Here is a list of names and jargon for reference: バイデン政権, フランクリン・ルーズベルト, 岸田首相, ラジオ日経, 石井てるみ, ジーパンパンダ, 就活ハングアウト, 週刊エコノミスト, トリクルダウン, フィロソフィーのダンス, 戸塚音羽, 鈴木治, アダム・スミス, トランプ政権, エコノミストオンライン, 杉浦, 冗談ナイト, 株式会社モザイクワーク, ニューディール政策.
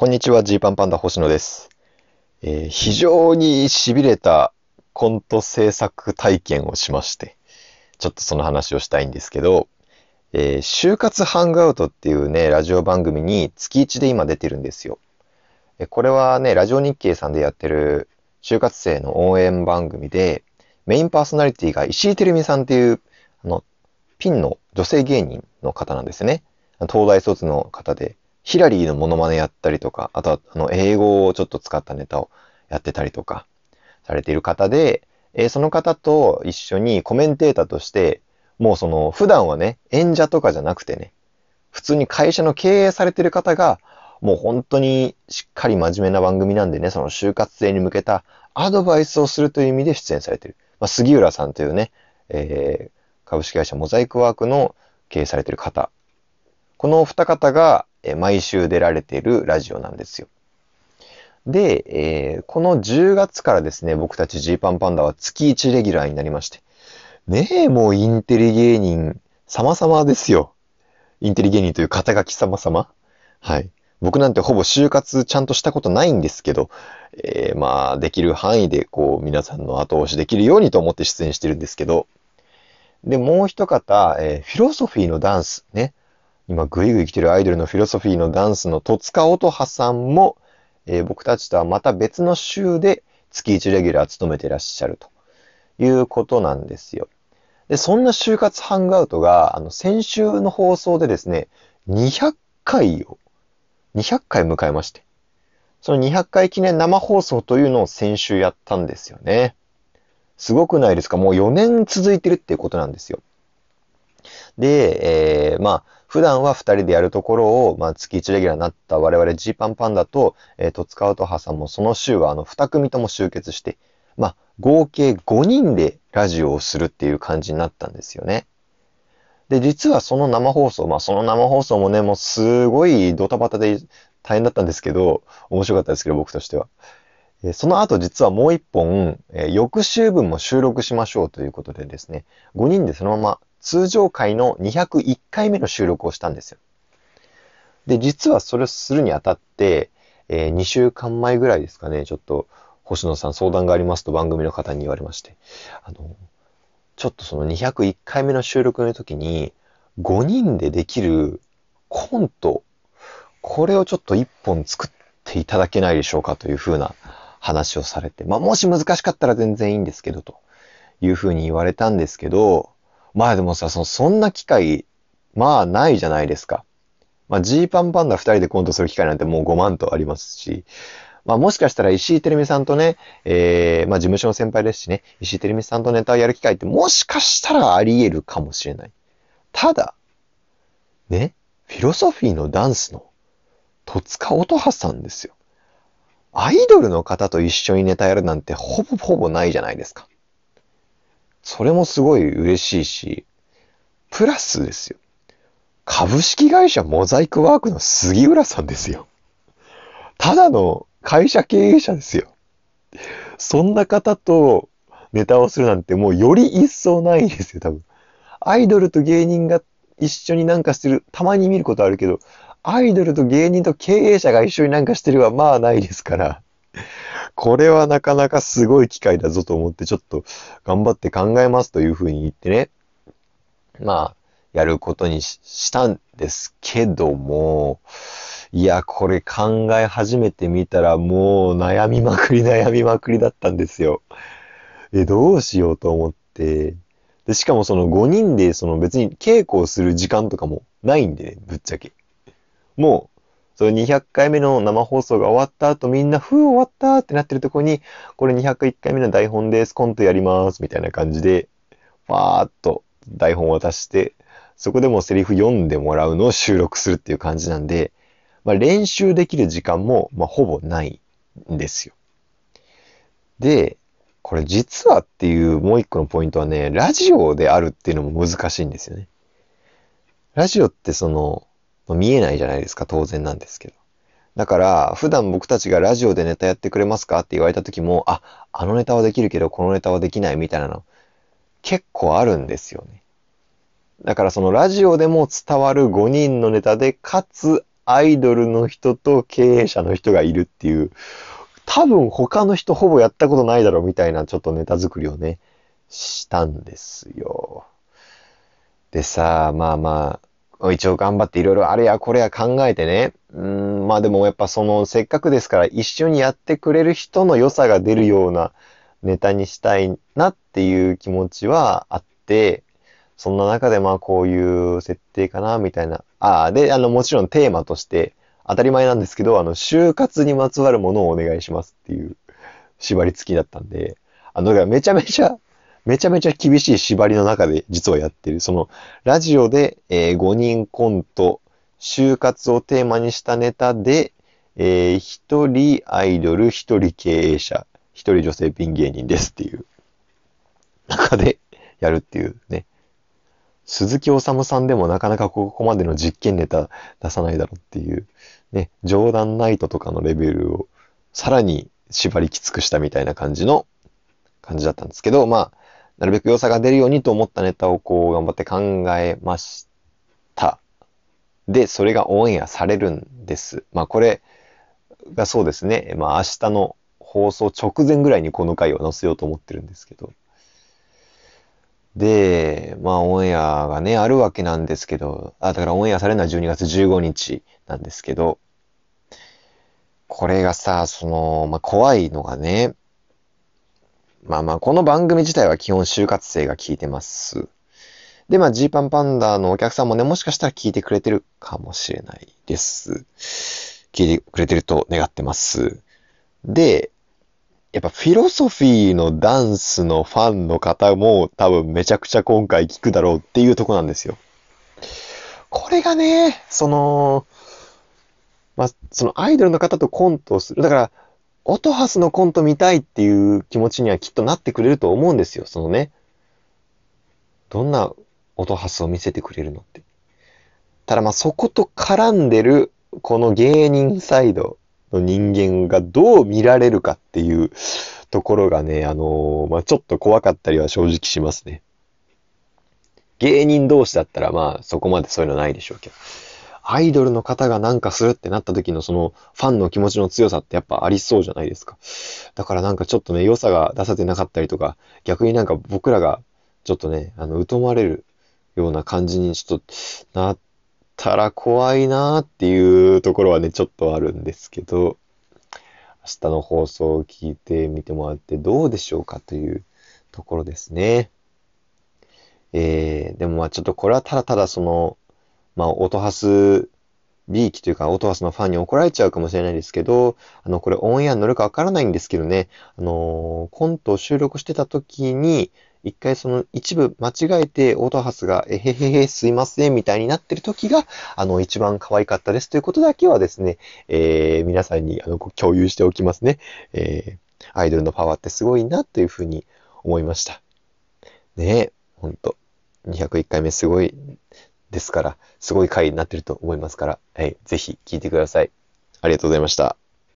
こんにちは、ジーパンパンダ星野です。非常に痺れたコント制作体験をしまして、ちょっとその話をしたいんですけど、就活ハングアウトっていうね、ラジオ番組に月1で今出てるんですよ。これはね、ラジオ日経さんでやってる就活生の応援番組で、メインパーソナリティが石井てるみさんっていう、ピンの女性芸人の方なんですよね。東大卒の方で。ヒラリーのモノマネやったりとか、あとは英語をちょっと使ったネタをやってたりとかされている方で、その方と一緒にコメンテーターとして、もうその普段はね、演者とかじゃなくてね、普通に会社の経営されてる方が、もう本当にしっかり真面目な番組なんでね、その就活生に向けたアドバイスをするという意味で出演されている。杉浦さんというね、株式会社モザイクワークの経営されている方。このお二方が、毎週出られているラジオなんですよ。で、この10月からですね、僕たちジーパンパンダは月1レギュラーになりまして。ねえ、もうインテリ芸人様々ですよ。インテリ芸人という肩書き様々。はい。僕なんてほぼ就活ちゃんとしたことないんですけど、できる範囲でこう皆さんの後押しできるようにと思って出演してるんですけど。で、もう一方、フィロソフィーのダンスね。今グイグイ来てるアイドルのフィロソフィーのダンスの戸塚音羽さんも、僕たちとはまた別の週で月1レギュラー務めてらっしゃるということなんですよ。で、そんな就活ハングアウトが先週の放送でですね、200回迎えまして、その200回記念生放送というのを先週やったんですよね。すごくないですか？もう4年続いてるっていうことなんですよ。で、普段は2人でやるところを、月1レギュラーになった我々ジーパンパンダと、戸塚音羽さんもその週は2組とも集結して、合計5人でラジオをするっていう感じになったんですよね。で、実はその生放送、その生放送もね、もうすごいドタバタで大変だったんですけど、面白かったですけど、僕としては。その後実はもう一本、翌週分も収録しましょうということでですね、5人でそのまま通常回の201回目の収録をしたんですよ。で、実はそれをするにあたって、2週間前ぐらいですかね、ちょっと星野さん相談がありますと番組の方に言われまして、ちょっとその201回目の収録の時に5人でできるコント、これをちょっと1本作っていただけないでしょうかというふうな話をされて、もし難しかったら全然いいんですけどというふうに言われたんですけど、でもさ、そんな機会、ないじゃないですか。ジーパンパンダ2人でコントする機会なんてもう5万とありますし、もしかしたら石井てるみさんとね、事務所の先輩ですしね、石井てるみさんとネタをやる機会ってもしかしたらあり得るかもしれない。ただ、ね、フィロソフィーのダンスの戸塚音羽さんですよ。アイドルの方と一緒にネタやるなんてほぼないじゃないですか。それもすごい嬉しいし、プラスですよ。株式会社モザイクワークの杉浦さんですよ。ただの会社経営者ですよ。そんな方とネタをするなんてもうより一層ないですよ、多分。アイドルと芸人が一緒になんかしてる、たまに見ることあるけど、アイドルと芸人と経営者が一緒になんかしてるはないですから。これはなかなかすごい機会だぞと思ってちょっと頑張って考えますというふうに言ってね。やることにしたんですけども、いや、これ考え始めてみたらもう悩みまくりだったんですよ。どうしようと思って。で、しかもその5人でその別に稽古をする時間とかもないんでね、ぶっちゃけ。もう、200回目の生放送が終わった後、みんな、終わったってなってるとこに、これ201回目の台本です、コントやります、みたいな感じで、わーっと台本を渡して、そこでもうセリフ読んでもらうのを収録するっていう感じなんで、練習できる時間も、ほぼないんですよ。で、これ実はっていうもう一個のポイントはね、ラジオであるっていうのも難しいんですよね。ラジオって見えないじゃないですか、当然なんですけど。だから、普段僕たちがラジオでネタやってくれますかって言われた時も、あのネタはできるけど、このネタはできないみたいなの、結構あるんですよね。だからそのラジオでも伝わる5人のネタで、かつアイドルの人と経営者の人がいるっていう、多分他の人ほぼやったことないだろうみたいなちょっとネタ作りをね、したんですよ。でさ、まあまあ、一応頑張っていろいろあれやこれや考えてね、まあでもやっぱそのせっかくですから一緒にやってくれる人の良さが出るようなネタにしたいなっていう気持ちはあって、そんな中でまあこういう設定かなみたいな。で、もちろんテーマとして当たり前なんですけど、就活にまつわるものをお願いしますっていう縛り付きだったんで、だからめちゃめちゃ厳しい縛りの中で実はやってる。その、ラジオで、5人コント、就活をテーマにしたネタで、1人アイドル、1人経営者、1人女性ピン芸人ですっていう中でやるっていうね。鈴木治さんでもなかなかここまでの実験ネタ出さないだろうっていう、ね、冗談ナイトとかのレベルをさらに縛りきつくしたみたいな感じだったんですけど、まあ、なるべく良さが出るようにと思ったネタをこう頑張って考えました。で、それがオンエアされるんです。まあ、これがそうですね、まあ、明日の放送直前ぐらいにこの回を載せようと思ってるんですけど、で、まあオンエアがね、あるわけなんですけど、だからオンエアされるのは12月15日なんですけど、これがさ、まあ怖いのがね、まあまあこの番組自体は基本就活生が聞いてます。で、まあジーパンパンダのお客さんもね、もしかしたら聞いてくれてるかもしれないです。聞いてくれてると願ってます。で、やっぱフィロソフィーのダンスのファンの方も多分めちゃくちゃ今回聞くだろうっていうとこなんですよ。これがね、まあ、そのアイドルの方とコントをする。だから、音ハスのコント見たいっていう気持ちにはきっとなってくれると思うんですよ。そのね、どんな音ハスを見せてくれるのって。ただまあそこと絡んでるこの芸人サイドの人間がどう見られるかっていうところがね、まあ、ちょっと怖かったりは正直しますね。芸人同士だったらまあそこまでそういうのないでしょうけど、アイドルの方がなんかするってなった時のそのファンの気持ちの強さってやっぱありそうじゃないですか。だからなんかちょっとね、良さが出せてなかったりとか、逆になんか僕らがちょっとね、疎まれるような感じにちょっとなってたら怖いなーっていうところはねちょっとあるんですけど、明日の放送を聞いてみてもらってどうでしょうかというところですね。でもまあちょっとこれはただただまあ音ハスビーキというか音ハスのファンに怒られちゃうかもしれないですけど、これオンエアに乗るかわからないんですけどね、コントを収録してた時に一回一部間違えて音ハスがえへへへすいませんみたいになってる時が一番可愛かったですということだけはですね、皆さんに共有しておきますね。アイドルのパワーってすごいなというふうに思いました。ねえ、ほんと201回目すごいですから、すごい回になってると思いますから、ぜひ聞いてください。ありがとうございました。